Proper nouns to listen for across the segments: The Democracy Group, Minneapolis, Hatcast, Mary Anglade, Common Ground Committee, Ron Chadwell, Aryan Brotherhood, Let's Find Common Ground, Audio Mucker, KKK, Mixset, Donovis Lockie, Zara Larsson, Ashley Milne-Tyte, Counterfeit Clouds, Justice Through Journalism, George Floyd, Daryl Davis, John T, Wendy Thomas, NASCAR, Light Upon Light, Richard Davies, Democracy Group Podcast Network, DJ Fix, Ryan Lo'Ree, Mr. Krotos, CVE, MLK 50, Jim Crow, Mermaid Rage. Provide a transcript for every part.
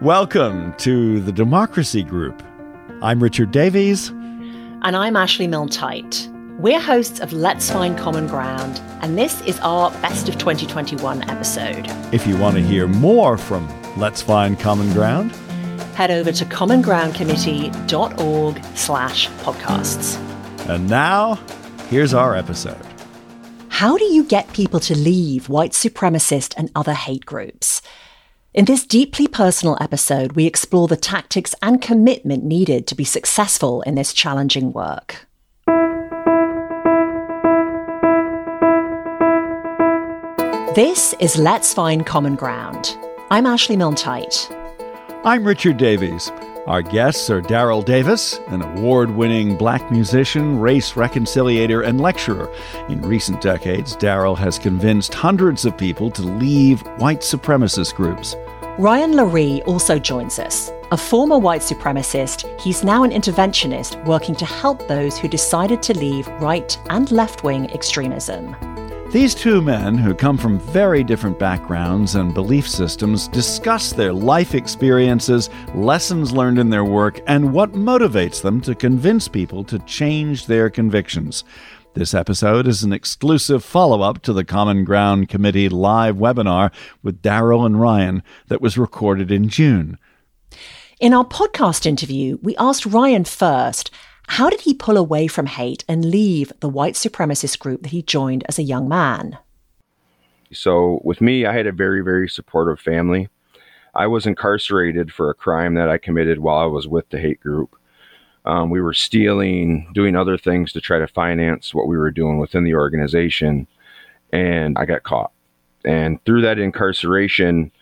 Welcome to the Democracy Group. I'm Richard Davies. And I'm Ashley Milne-Tyte. We're hosts of Let's Find Common Ground, and this is our Best of 2021 episode. If you want to hear more from Let's Find Common Ground, head over to commongroundcommittee.org/podcasts. And now, here's our episode. How do you get people to leave white supremacist and other hate groups? In this deeply personal episode, we explore the tactics and commitment needed to be successful in this challenging work. This is Let's Find Common Ground. I'm Ashley Milne-Tyte. I'm Richard Davies. Our guests are Daryl Davis, an award-winning black musician, race reconciliator, and lecturer. In recent decades, Daryl has convinced hundreds of people to leave white supremacist groups. Ryan Lo'Ree also joins us. A former white supremacist, he's now an interventionist working to help those who decided to leave right and left-wing extremism. These two men, who come from very different backgrounds and belief systems, discuss their life experiences, lessons learned in their work, and what motivates them to convince people to change their convictions. This episode is an exclusive follow-up to the Common Ground Committee live webinar with Daryl and Ryan that was recorded in June. In our podcast interview, we asked Ryan first, how did he pull away from hate and leave the white supremacist group that he joined as a young man? So with me, I had a very, very supportive family. I was incarcerated for a crime that I committed while I was with the hate group. We were stealing, doing other things to try to finance what we were doing within the organization. And I got caught. And through that incarceration,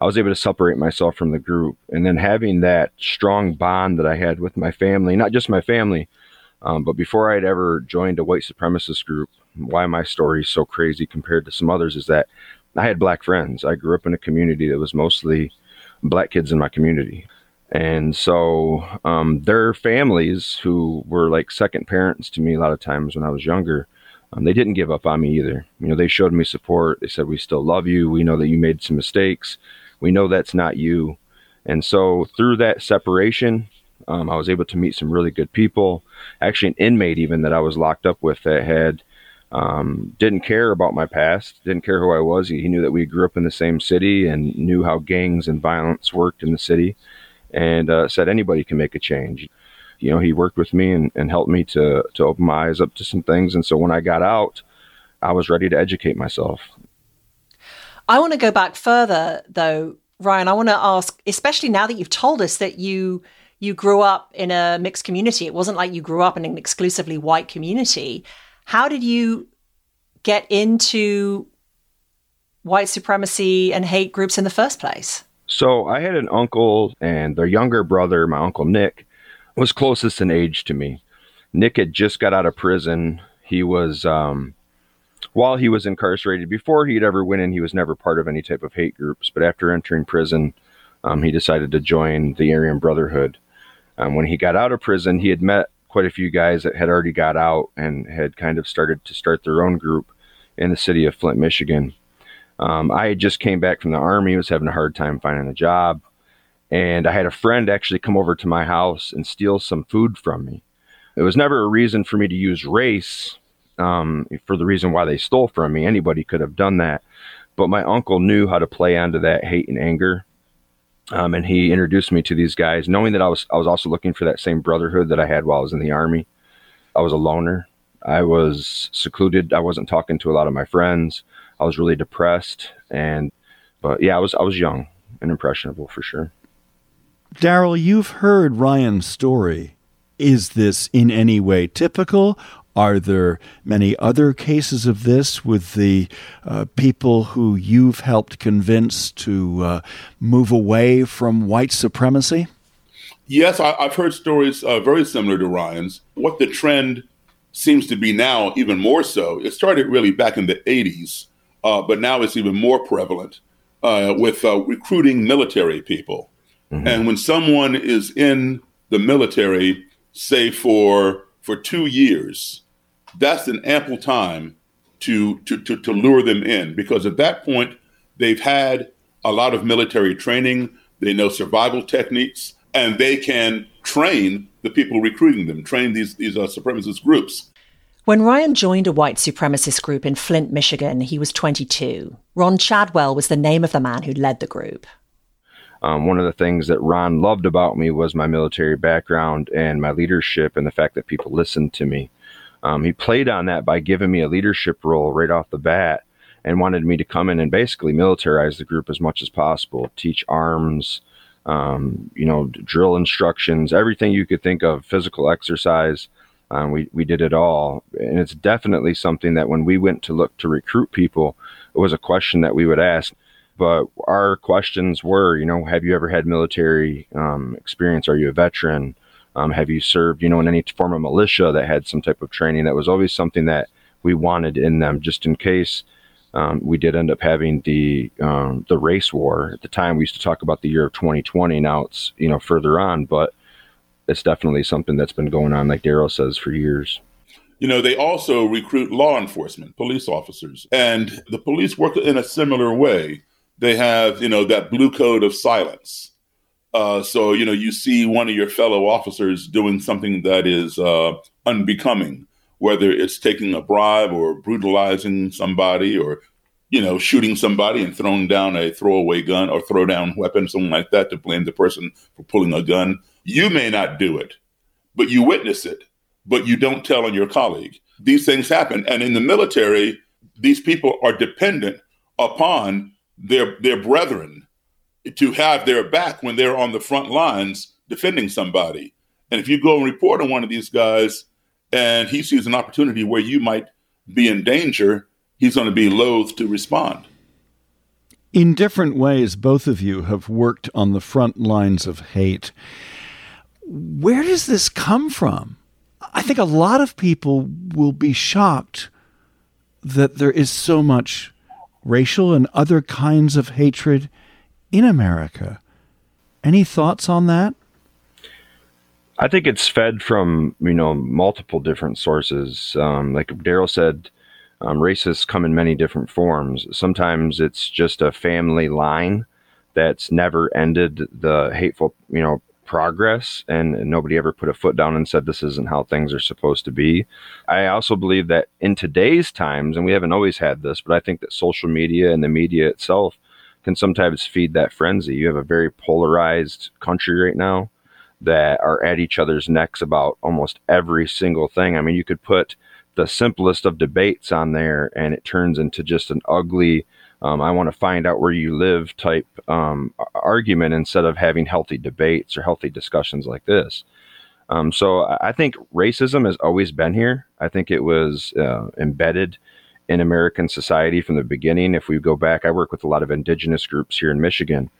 I was able to separate myself from the group. And then having that strong bond that I had with my family, not just my family, but before I had ever joined a white supremacist group, why my story is so crazy compared to some others is that I had black friends. I grew up in a community that was mostly black kids in my community. And so their families, who were like second parents to me a lot of times when I was younger, they didn't give up on me either. You know, they showed me support. They said, "We still love you. We know that you made some mistakes. We know that's not you." And so through that separation, I was able to meet some really good people. Actually, an inmate even that I was locked up with that had didn't care about my past, didn't care who I was. He knew that we grew up in the same city and knew how gangs and violence worked in the city, and said anybody can make a change. You know, he worked with me and helped me to open my eyes up to some things. And so when I got out, I was ready to educate myself. I want to go back further, though, Ryan. I want to ask, especially now that you've told us that you grew up in a mixed community. It wasn't like you grew up in an exclusively white community. How did you get into white supremacy and hate groups in the first place? So I had an uncle, and their younger brother, my uncle Nick, was closest in age to me. Nick had just got out of prison. He was... While he was incarcerated, before he'd ever went in, he was never part of any type of hate groups. But after entering prison, he decided to join the Aryan Brotherhood. When he got out of prison, he had met quite a few guys that had already got out and had kind of started to start their own group in the city of Flint, Michigan. I had just came back from the Army, was having a hard time finding a job. And I had a friend actually come over to my house and steal some food from me. It was never a reason for me to use race for the reason why they stole from me. Anybody could have done that. But my uncle knew how to play onto that hate and anger. And he introduced me to these guys, knowing that I was also looking for that same brotherhood that I had while I was in the Army. I was a loner. I was secluded. I wasn't talking to a lot of my friends. I was really depressed. But yeah, I was young and impressionable for sure. Daryl, you've heard Ryan's story. Is this in any way typical? Are there many other cases of this with the people who you've helped convince to move away from white supremacy? Yes, I've heard stories very similar to Ryan's. What the trend seems to be now, even more so, it started really back in the 80s, but now it's even more prevalent with recruiting military people. Mm-hmm. And when someone is in the military, say for 2 years, that's an ample time to lure them in, because at that point, they've had a lot of military training. they know survival techniques, and they can train the people recruiting them, train these supremacist groups. When Ryan joined a white supremacist group in Flint, Michigan, he was 22. Ron Chadwell was the name of the man who led the group. One of the things that Ron loved about me was my military background and my leadership and the fact that people listened to me. He played on that by giving me a leadership role right off the bat and wanted me to come in and basically militarize the group as much as possible, teach arms, drill instructions, everything you could think of, physical exercise. We did it all. And it's definitely something that when we went to look to recruit people, it was a question that we would ask. But our questions were, have you ever had military experience? Are you a veteran? Have you served, in any form of militia that had some type of training? That was always something that we wanted in them, just in case we did end up having the race war. At the time, we used to talk about the year of 2020. Now it's, further on, but it's definitely something that's been going on, like Daryl says, for years. They also recruit law enforcement, police officers, and the police work in a similar way. They have, that blue code of silence. So, you see one of your fellow officers doing something that is unbecoming, whether it's taking a bribe or brutalizing somebody or, shooting somebody and throwing down a throwaway gun or throw down weapon, something like that, to blame the person for pulling a gun. You may not do it, but you witness it, but you don't tell on your colleague. These things happen. And in the military, these people are dependent upon their brethren to have their back when they're on the front lines defending somebody. And if you go and report on one of these guys and he sees an opportunity where you might be in danger, he's going to be loath to respond. In different ways, both of you have worked on the front lines of hate. Where does this come from? I think a lot of people will be shocked that there is so much racial and other kinds of hatred in America. Any thoughts on that? I think it's fed from, multiple different sources. Like Daryl said, racists come in many different forms. Sometimes it's just a family line that's never ended the hateful, progress, and nobody ever put a foot down and said, this isn't how things are supposed to be. I also believe that in today's times, and we haven't always had this, but I think that social media and the media itself can sometimes feed that frenzy. You have a very polarized country right now that are at each other's necks about almost every single thing. I mean, you could put the simplest of debates on there and it turns into just an ugly, I want to find out where you live type argument instead of having healthy debates or healthy discussions like this. So I think racism has always been here. I think it was embedded in American society from the beginning. If we go back, I work with a lot of indigenous groups here in Michigan,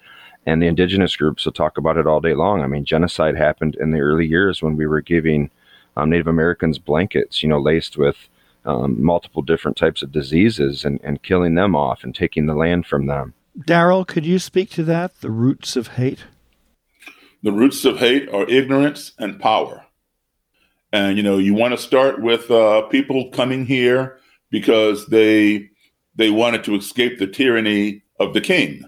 and the indigenous groups will talk about it all day long. I mean, genocide happened in the early years when we were giving Native Americans blankets, laced with multiple different types of diseases and killing them off and taking the land from them. Daryl, could you speak to that? The roots of hate? The roots of hate are ignorance and power. And, you want to start with people coming here because they wanted to escape the tyranny of the king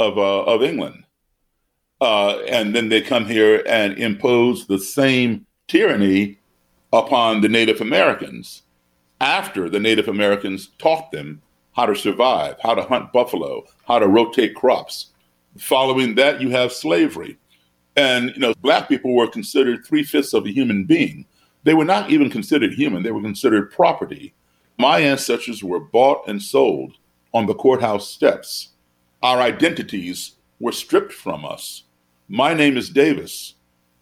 of England. And then they come here and impose the same tyranny upon the Native Americans, after the Native Americans taught them how to survive, how to hunt buffalo, how to rotate crops. Following that, you have slavery. And, black people were considered 3/5 of a human being. They were not even considered human. They were considered property. My ancestors were bought and sold on the courthouse steps. Our identities were stripped from us. My name is Davis,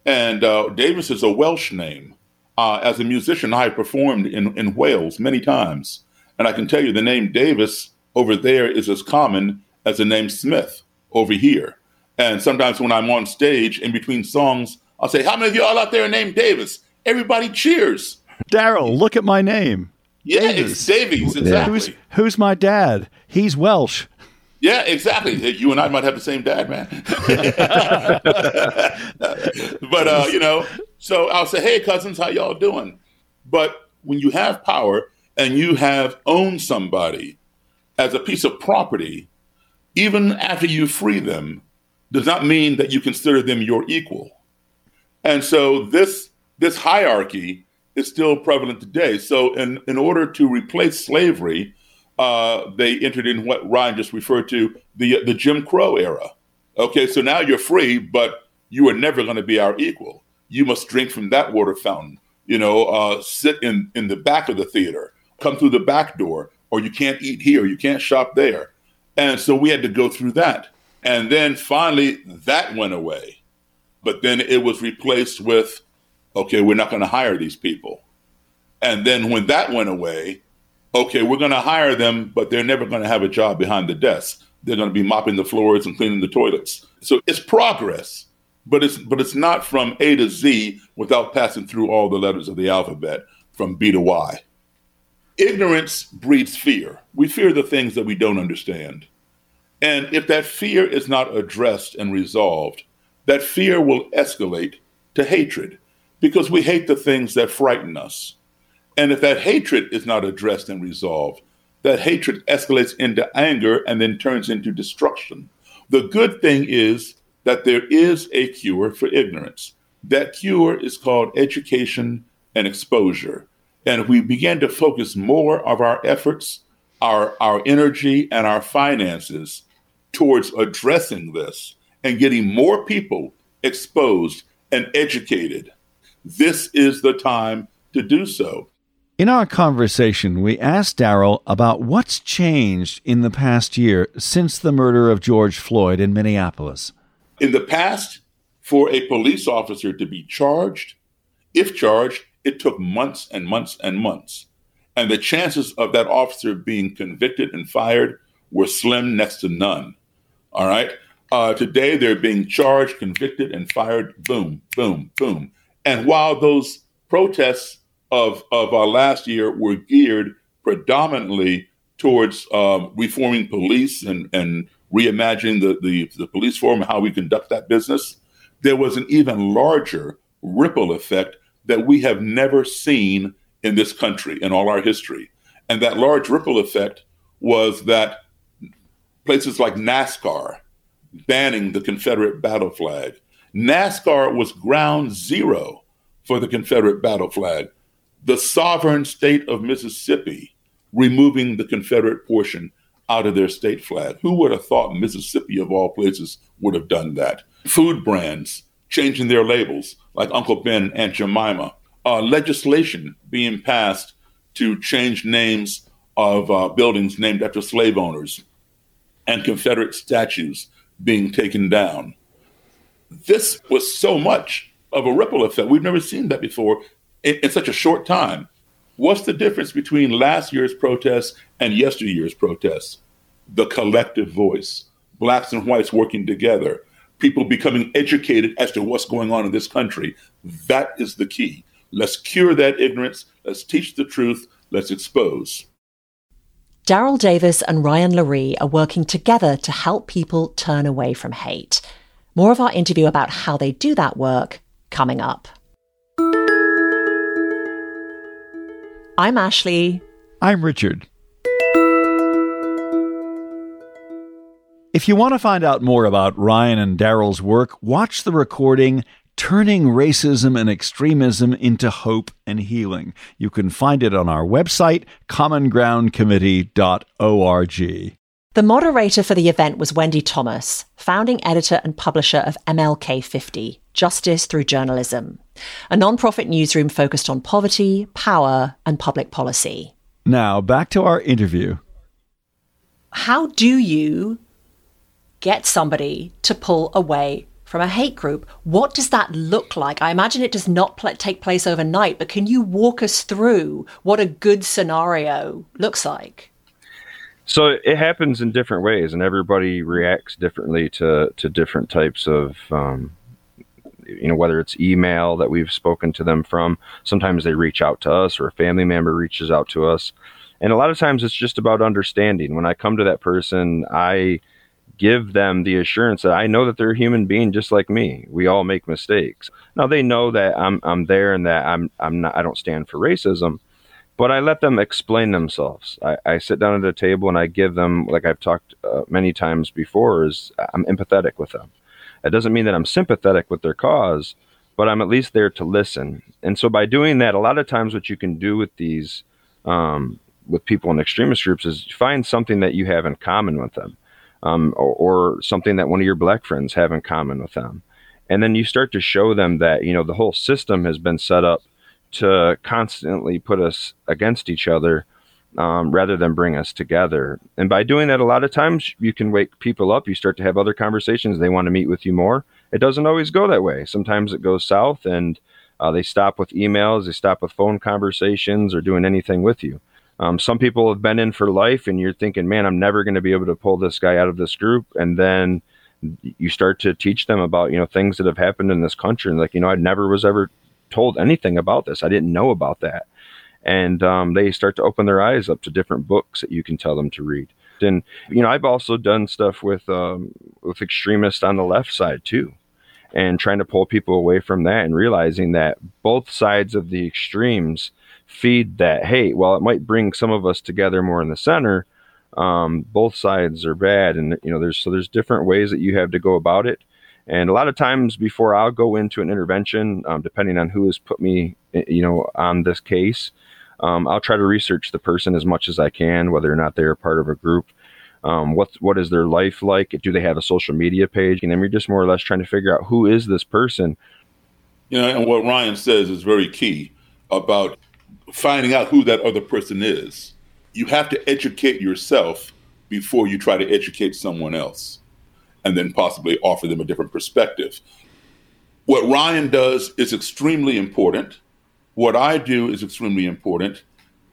and Davis is a Welsh name. As a musician, I performed in Wales many times. And I can tell you the name Davis over there is as common as the name Smith over here. And sometimes when I'm on stage in between songs, I'll say, how many of y'all out there are named Davis? Everybody cheers. Daryl, look at my name. Yeah, Davies. It's Davies, exactly. Who's my dad? He's Welsh. Yeah, exactly. You and I might have the same dad, man. But, so I'll say, hey, cousins, how y'all doing? But when you have power and you have owned somebody as a piece of property, even after you free them, does not mean that you consider them your equal. And so this hierarchy is still prevalent today. So in order to replace slavery, they entered in what Ryan just referred to, the Jim Crow era. Okay, so now you're free, but you are never going to be our equal. You must drink from that water fountain, sit in the back of the theater, come through the back door, or you can't eat here, you can't shop there. And so we had to go through that. And then finally that went away. But then it was replaced with, okay, we're not going to hire these people. And then when that went away, okay, we're going to hire them, but they're never going to have a job behind the desk. They're going to be mopping the floors and cleaning the toilets. So it's progress, but it's not from A to Z without passing through all the letters of the alphabet from B to Y. Ignorance breeds fear. We fear the things that we don't understand. And if that fear is not addressed and resolved, that fear will escalate to hatred because we hate the things that frighten us. And if that hatred is not addressed and resolved, that hatred escalates into anger and then turns into destruction. The good thing is that there is a cure for ignorance. That cure is called education and exposure. And if we begin to focus more of our efforts, our energy, and our finances towards addressing this and getting more people exposed and educated, this is the time to do so. In our conversation, we asked Daryl about what's changed in the past year since the murder of George Floyd in Minneapolis. In the past, for a police officer to be charged, if charged, it took months and months and months. And the chances of that officer being convicted and fired were slim, next to none. All right. Today, they're being charged, convicted, and fired. Boom, boom, boom. And while those protests of our last year were geared predominantly towards reforming police and reimagining the police form and how we conduct that business, there was an even larger ripple effect that we have never seen in this country in all our history. And that large ripple effect was that places like NASCAR banning the Confederate battle flag. NASCAR was ground zero for the Confederate battle flag. The sovereign state of Mississippi removing the Confederate portion out of their state flag. Who would have thought Mississippi, of all places, would have done that? Food brands changing their labels, like Uncle Ben and Aunt Jemima. Legislation being passed to change names of buildings named after slave owners, and Confederate statues being taken down. This was so much of a ripple effect. We've never seen that before in such a short time. What's the difference between last year's protests and yesteryear's protests? The collective voice, blacks and whites working together, people becoming educated as to what's going on in this country. That is the key. Let's cure that ignorance. Let's teach the truth. Let's expose. Daryl Davis and Ryan Lo'Ree are working together to help people turn away from hate. More of our interview about how they do that work coming up. I'm Ashley. I'm Richard. If you want to find out more about Ryan and Daryl's work, watch the recording Turning Racism and Extremism into Hope and Healing. You can find it on our website, commongroundcommittee.org. The moderator for the event was Wendy Thomas, founding editor and publisher of MLK 50, Justice Through Journalism, a nonprofit newsroom focused on poverty, power, and public policy. Now, back to our interview. How do you get somebody to pull away from a hate group? What does that look like? I imagine it does not take place overnight, but can you walk us through what a good scenario looks like? So it happens in different ways, and everybody reacts differently to different types of, whether it's email that we've spoken to them from. Sometimes they reach out to us, or a family member reaches out to us. And a lot of times it's just about understanding. When I come to that person, I give them the assurance that I know that they're a human being just like me. We all make mistakes. Now they know that I'm there and that I don't stand for racism. But I let them explain themselves. I sit down at a table and I give them, like I've talked many times before, is I'm empathetic with them. That doesn't mean that I'm sympathetic with their cause, but I'm at least there to listen. And so by doing that, a lot of times what you can do with these, with people in extremist groups is find something that you have in common with them, or something that one of your black friends have in common with them. And then you start to show them that, you know, the whole system has been set up to constantly put us against each other, rather than bring us together. And by doing that, a lot of times you can wake people up. You start to have other conversations. They want to meet with you more. It doesn't always go that way. Sometimes it goes south, and they stop with emails. They stop with phone conversations or doing anything with you. Some people have been in for life, and you're thinking, man, I'm never going to be able to pull this guy out of this group. And then you start to teach them about, you know, things that have happened in this country. And like, you know, I never was ever told anything about this. I didn't know about that. And they start to open their eyes up to different books that you can tell them to read. And, you know, I've also done stuff with extremists on the left side, too, and trying to pull people away from that and realizing that both sides of the extremes feed that, hey, while it might bring some of us together more in the center, both sides are bad. And, you know, there's different ways that you have to go about it. And a lot of times before I'll go into an intervention, depending on who has put me, you know, on this case, I'll try to research the person as much as I can, whether or not they're part of a group. What is their life like? Do they have a social media page? And then we're just more or less trying to figure out who is this person. You know, and what Ryan says is very key about finding out who that other person is. You have to educate yourself before you try to educate someone else, and then possibly offer them a different perspective. What Ryan does is extremely important. What I do is extremely important.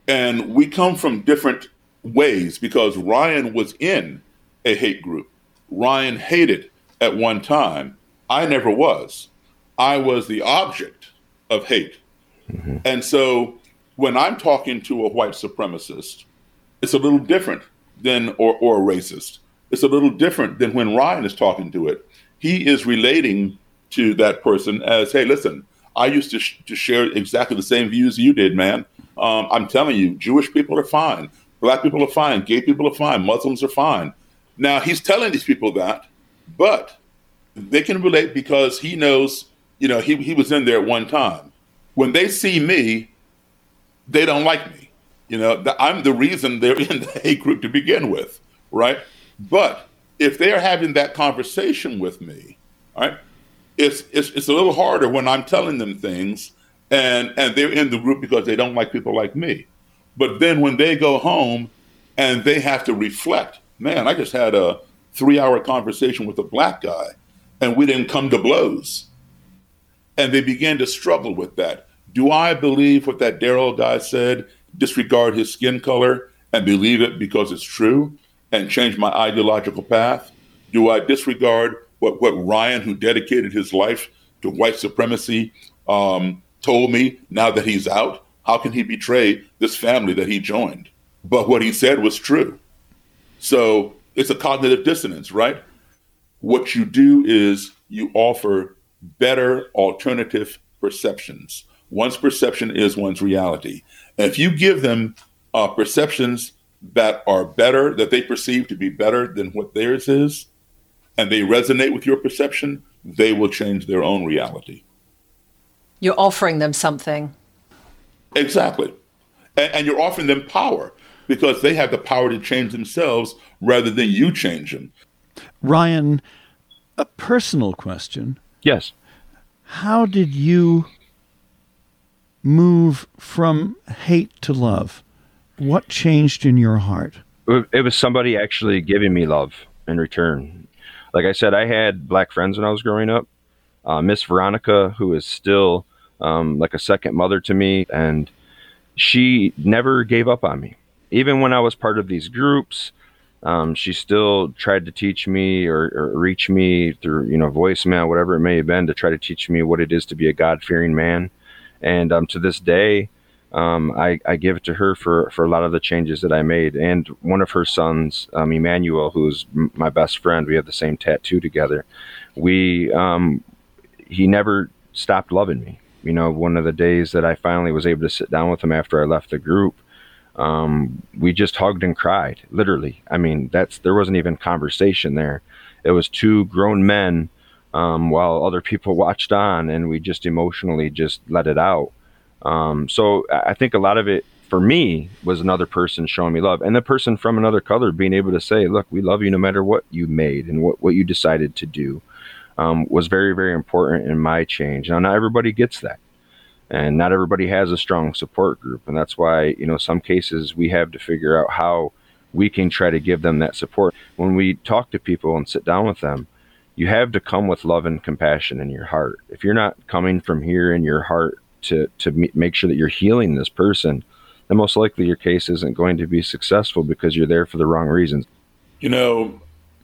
And we come from different ways because Ryan was in a hate group. Ryan hated at one time. I never was. I was the object of hate. Mm-hmm. And so when I'm talking to a white supremacist, it's a little different than, or a racist. It's a little different than when Ryan is talking to it. He is relating to that person as, hey, listen, I used to share exactly the same views you did, man. I'm telling you, Jewish people are fine. Black people are fine. Gay people are fine. Muslims are fine. Now, he's telling these people that, but they can relate because he knows, you know, he was in there at one time. When they see me, they don't like me. You know, I'm the reason they're in the hate group to begin with, right? But if they are having that conversation with me, all right, it's a little harder when I'm telling them things and they're in the group because they don't like people like me. But then when they go home and they have to reflect, man, I just had a 3-hour conversation with a black guy and we didn't come to blows. And they begin to struggle with that. Do I believe what that Daryl guy said, disregard his skin color and believe it because it's true? And change my ideological path? Do I disregard what Ryan, who dedicated his life to white supremacy, told me now that he's out? How can he betray this family that he joined? But what he said was true. So it's a cognitive dissonance, right? What you do is you offer better alternative perceptions. One's perception is one's reality. And if you give them perceptions that are better, that they perceive to be better than what theirs is, and they resonate with your perception, they will change their own reality. You're offering them something. Exactly. And you're offering them power because they have the power to change themselves rather than you change them. Ryan, a personal question. Yes. How did you move from hate to love? What changed in your heart? It was somebody actually giving me love in return. Like I said, I had black friends when I was growing up. Miss Veronica, who is still like a second mother to me, and she never gave up on me. Even when I was part of these groups, she still tried to teach me or reach me through, you know, voicemail, whatever it may have been, to try to teach me what it is to be a God-fearing man. And to this day, I give it to her for a lot of the changes that I made. And one of her sons, Emmanuel, who's my best friend, we have the same tattoo together. He never stopped loving me. You know, one of the days that I finally was able to sit down with him after I left the group, we just hugged and cried, literally. I mean, there wasn't even conversation there. It was two grown men while other people watched on, and we just emotionally just let it out. So I think a lot of it for me was another person showing me love, and the person from another color being able to say, look, we love you no matter what you made and what you decided to do, was very, very important in my change. Now, not everybody gets that, and not everybody has a strong support group. And that's why, you know, some cases we have to figure out how we can try to give them that support. When we talk to people and sit down with them, you have to come with love and compassion in your heart. If you're not coming from here in your heart to make sure that you're healing this person, then most likely your case isn't going to be successful because you're there for the wrong reasons. You know,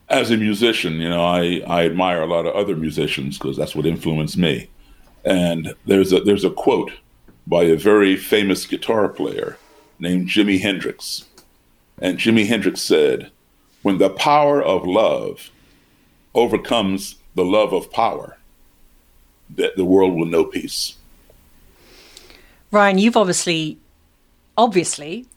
as a musician, you know, I admire a lot of other musicians because that's what influenced me. And there's a quote by a very famous guitar player named Jimi Hendrix. And Jimi Hendrix said, when the power of love overcomes the love of power, that the world will know peace. Ryan, you've obviously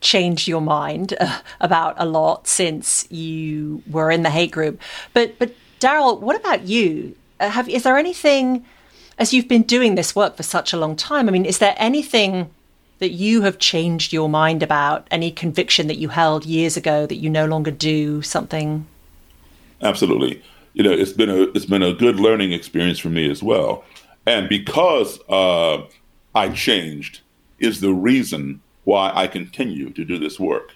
changed your mind about a lot since you were in the hate group. But Daryl, what about you? Is there anything, as you've been doing this work for such a long time, I mean, is there anything that you have changed your mind about, any conviction that you held years ago that you no longer do something? Absolutely. You know, it's been a good learning experience for me as well. And because I changed is the reason why I continue to do this work.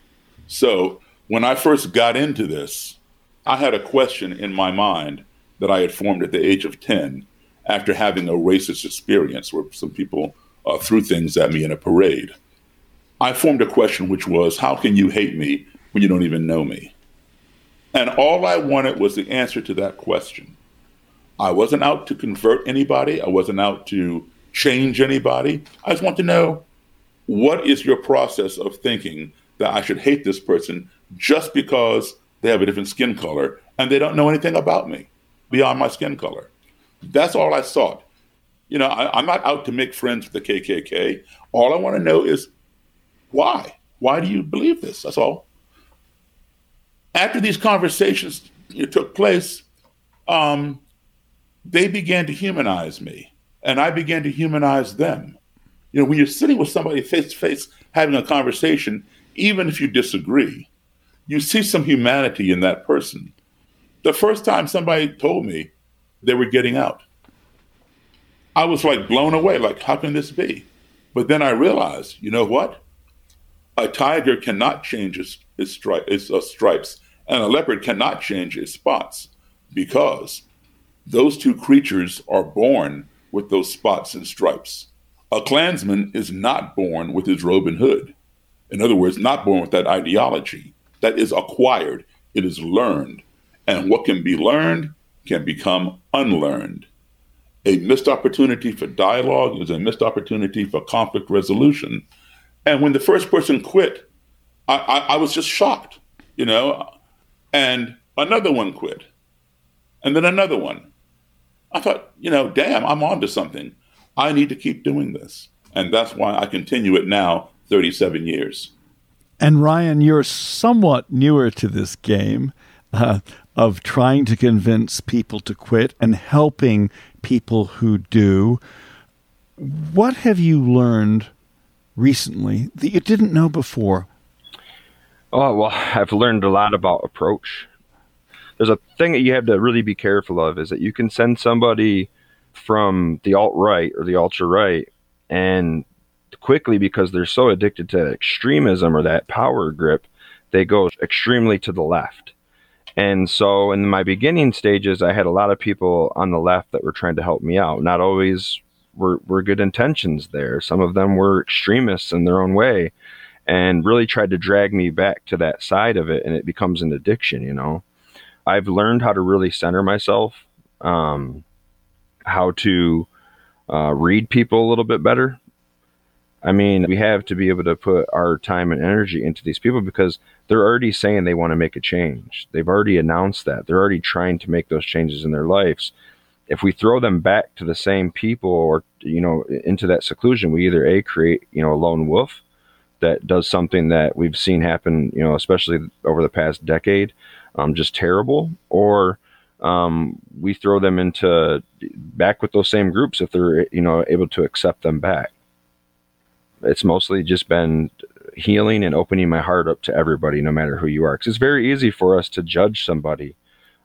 So when I first got into this, I had a question in my mind that I had formed at the age of 10 after having a racist experience where some people threw things at me in a parade. I formed a question which was, how can you hate me when you don't even know me? And all I wanted was the answer to that question. I wasn't out to convert anybody. I wasn't out to change anybody. I just want to know, what is your process of thinking that I should hate this person just because they have a different skin color and they don't know anything about me beyond my skin color? That's all I sought. You know, I'm not out to make friends with the KKK. All I want to know is why? Why do you believe this? That's all. After these conversations took place, they began to humanize me, and I began to humanize them. You know, when you're sitting with somebody face-to-face having a conversation, even if you disagree, you see some humanity in that person. The first time somebody told me they were getting out, I was like blown away, like, how can this be? But then I realized, you know what? A tiger cannot change its stripes, and a leopard cannot change its spots, because those two creatures are born with those spots and stripes. A Klansman is not born with his robe and hood. In other words, not born with that ideology. That is acquired. It is learned. And what can be learned can become unlearned. A missed opportunity for dialogue is a missed opportunity for conflict resolution. And when the first person quit, I was just shocked, you know, and another one quit, and then another one. I thought, you know, damn, I'm onto something. I need to keep doing this. And that's why I continue it now, 37 years. And Ryan, you're somewhat newer to this game of trying to convince people to quit and helping people who do. What have you learned recently that you didn't know before? Oh, well, I've learned a lot about approach. There's a thing that you have to really be careful of, is that you can send somebody from the alt-right or the ultra-right, and quickly, because they're so addicted to extremism or that power grip, they go extremely to the left. And so in my beginning stages, I had a lot of people on the left that were trying to help me out. Not always were good intentions there. Some of them were extremists in their own way and really tried to drag me back to that side of it. And it becomes an addiction, you know. I've learned how to really center myself, how to read people a little bit better. I mean, we have to be able to put our time and energy into these people because they're already saying they want to make a change. They've already announced that. They're already trying to make those changes in their lives. If we throw them back to the same people or, you know, into that seclusion, we either create, you know, a lone wolf that does something that we've seen happen, you know, especially over the past decade, just terrible, or we throw them into back with those same groups if they're, you know, able to accept them back. It's mostly just been healing and opening my heart up to everybody, no matter who you are. Because it's very easy for us to judge somebody.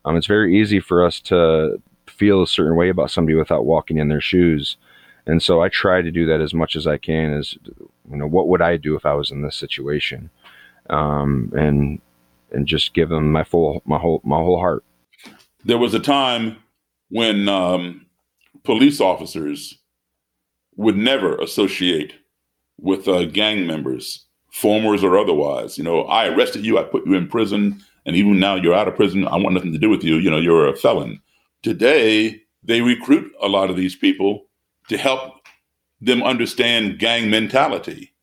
It's very easy for us to feel a certain way about somebody without walking in their shoes. And so I try to do that as much as I can, is, you know, what would I do if I was in this situation? And just give them my whole heart. There was a time when police officers would never associate with gang members, formers or otherwise. You know, I arrested you, I put you in prison, and even now you're out of prison, I want nothing to do with you. You know, you're a felon. Today, they recruit a lot of these people to help them understand gang mentality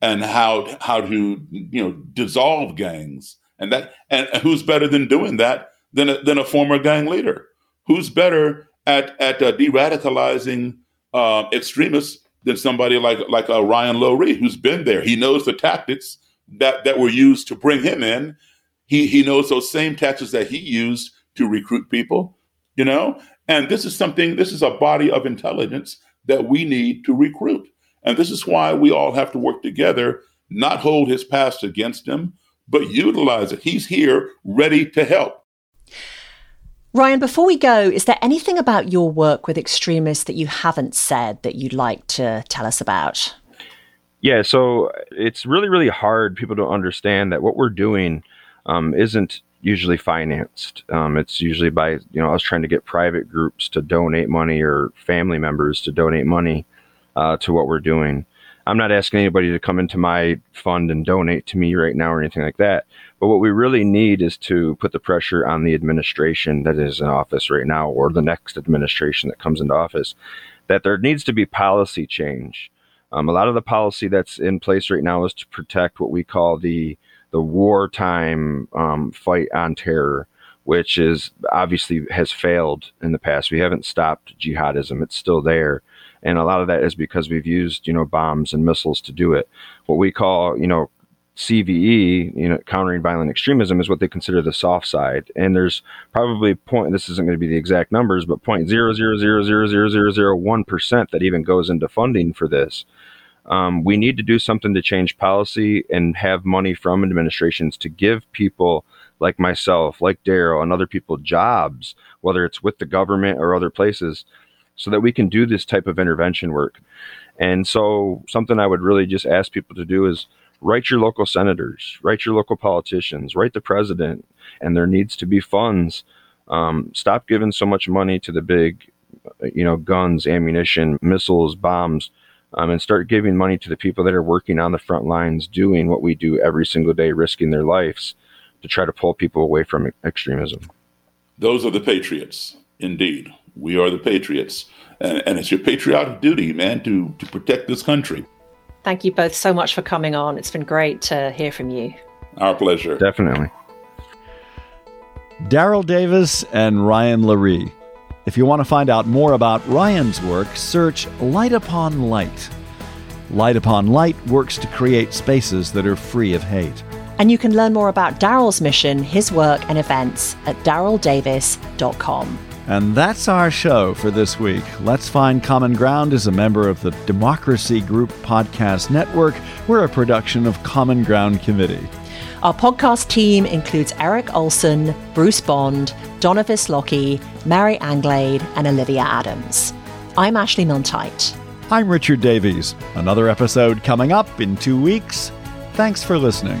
and how to, you know, dissolve gangs. And that, and who's better than doing that than a former gang leader? Who's better at de-radicalizing extremists than somebody like Ryan Lo'Ree, who's been there? He knows the tactics that were used to bring him in. He knows those same tactics that he used to recruit people, you know? And this is something, this is a body of intelligence that we need to recruit. And this is why we all have to work together, not hold his past against him, but utilize it. He's here ready to help. Ryan, before we go, is there anything about your work with extremists that you haven't said that you'd like to tell us about? Yeah, so it's really, really hard. People don't understand that what we're doing isn't usually financed. It's usually by, you know, I was trying to get private groups to donate money or family members to donate money to what we're doing. I'm not asking anybody to come into my fund and donate to me right now or anything like that. But what we really need is to put the pressure on the administration that is in office right now, or the next administration that comes into office, that there needs to be policy change. A lot of the policy that's in place right now is to protect what we call the wartime fight on terror, which is obviously has failed in the past. We haven't stopped jihadism. It's still there. And a lot of that is because we've used, you know, bombs and missiles to do it. What we call, you know, CVE, you know, countering violent extremism, is what they consider the soft side. And there's probably this isn't going to be the exact numbers, but 0.00000001% that even goes into funding for this. We need to do something to change policy and have money from administrations to give people like myself, like Daryl, and other people jobs, whether it's with the government or other places, so that we can do this type of intervention work. And so something I would really just ask people to do is write your local senators, write your local politicians, write the president, and there needs to be funds. Stop giving so much money to the big, you know, guns, ammunition, missiles, bombs, and start giving money to the people that are working on the front lines, doing what we do every single day, risking their lives to try to pull people away from extremism. Those are the patriots, indeed. We are the patriots, and it's your patriotic duty, man, to protect this country. Thank you both so much for coming on. It's been great to hear from you. Our pleasure. Definitely. Daryl Davis and Ryan Lo'Ree. If you want to find out more about Ryan's work, search Light Upon Light. Light Upon Light works to create spaces that are free of hate. And you can learn more about Daryl's mission, his work, and events at daryldavis.com. And that's our show for this week. Let's Find Common Ground is a member of the Democracy Group Podcast Network. We're a production of Common Ground Committee. Our podcast team includes Eric Olson, Bruce Bond, Donovis Lockie, Mary Anglade, and Olivia Adams. I'm Ashley Milne-Tyte. I'm Richard Davies. Another episode coming up in 2 weeks. Thanks for listening.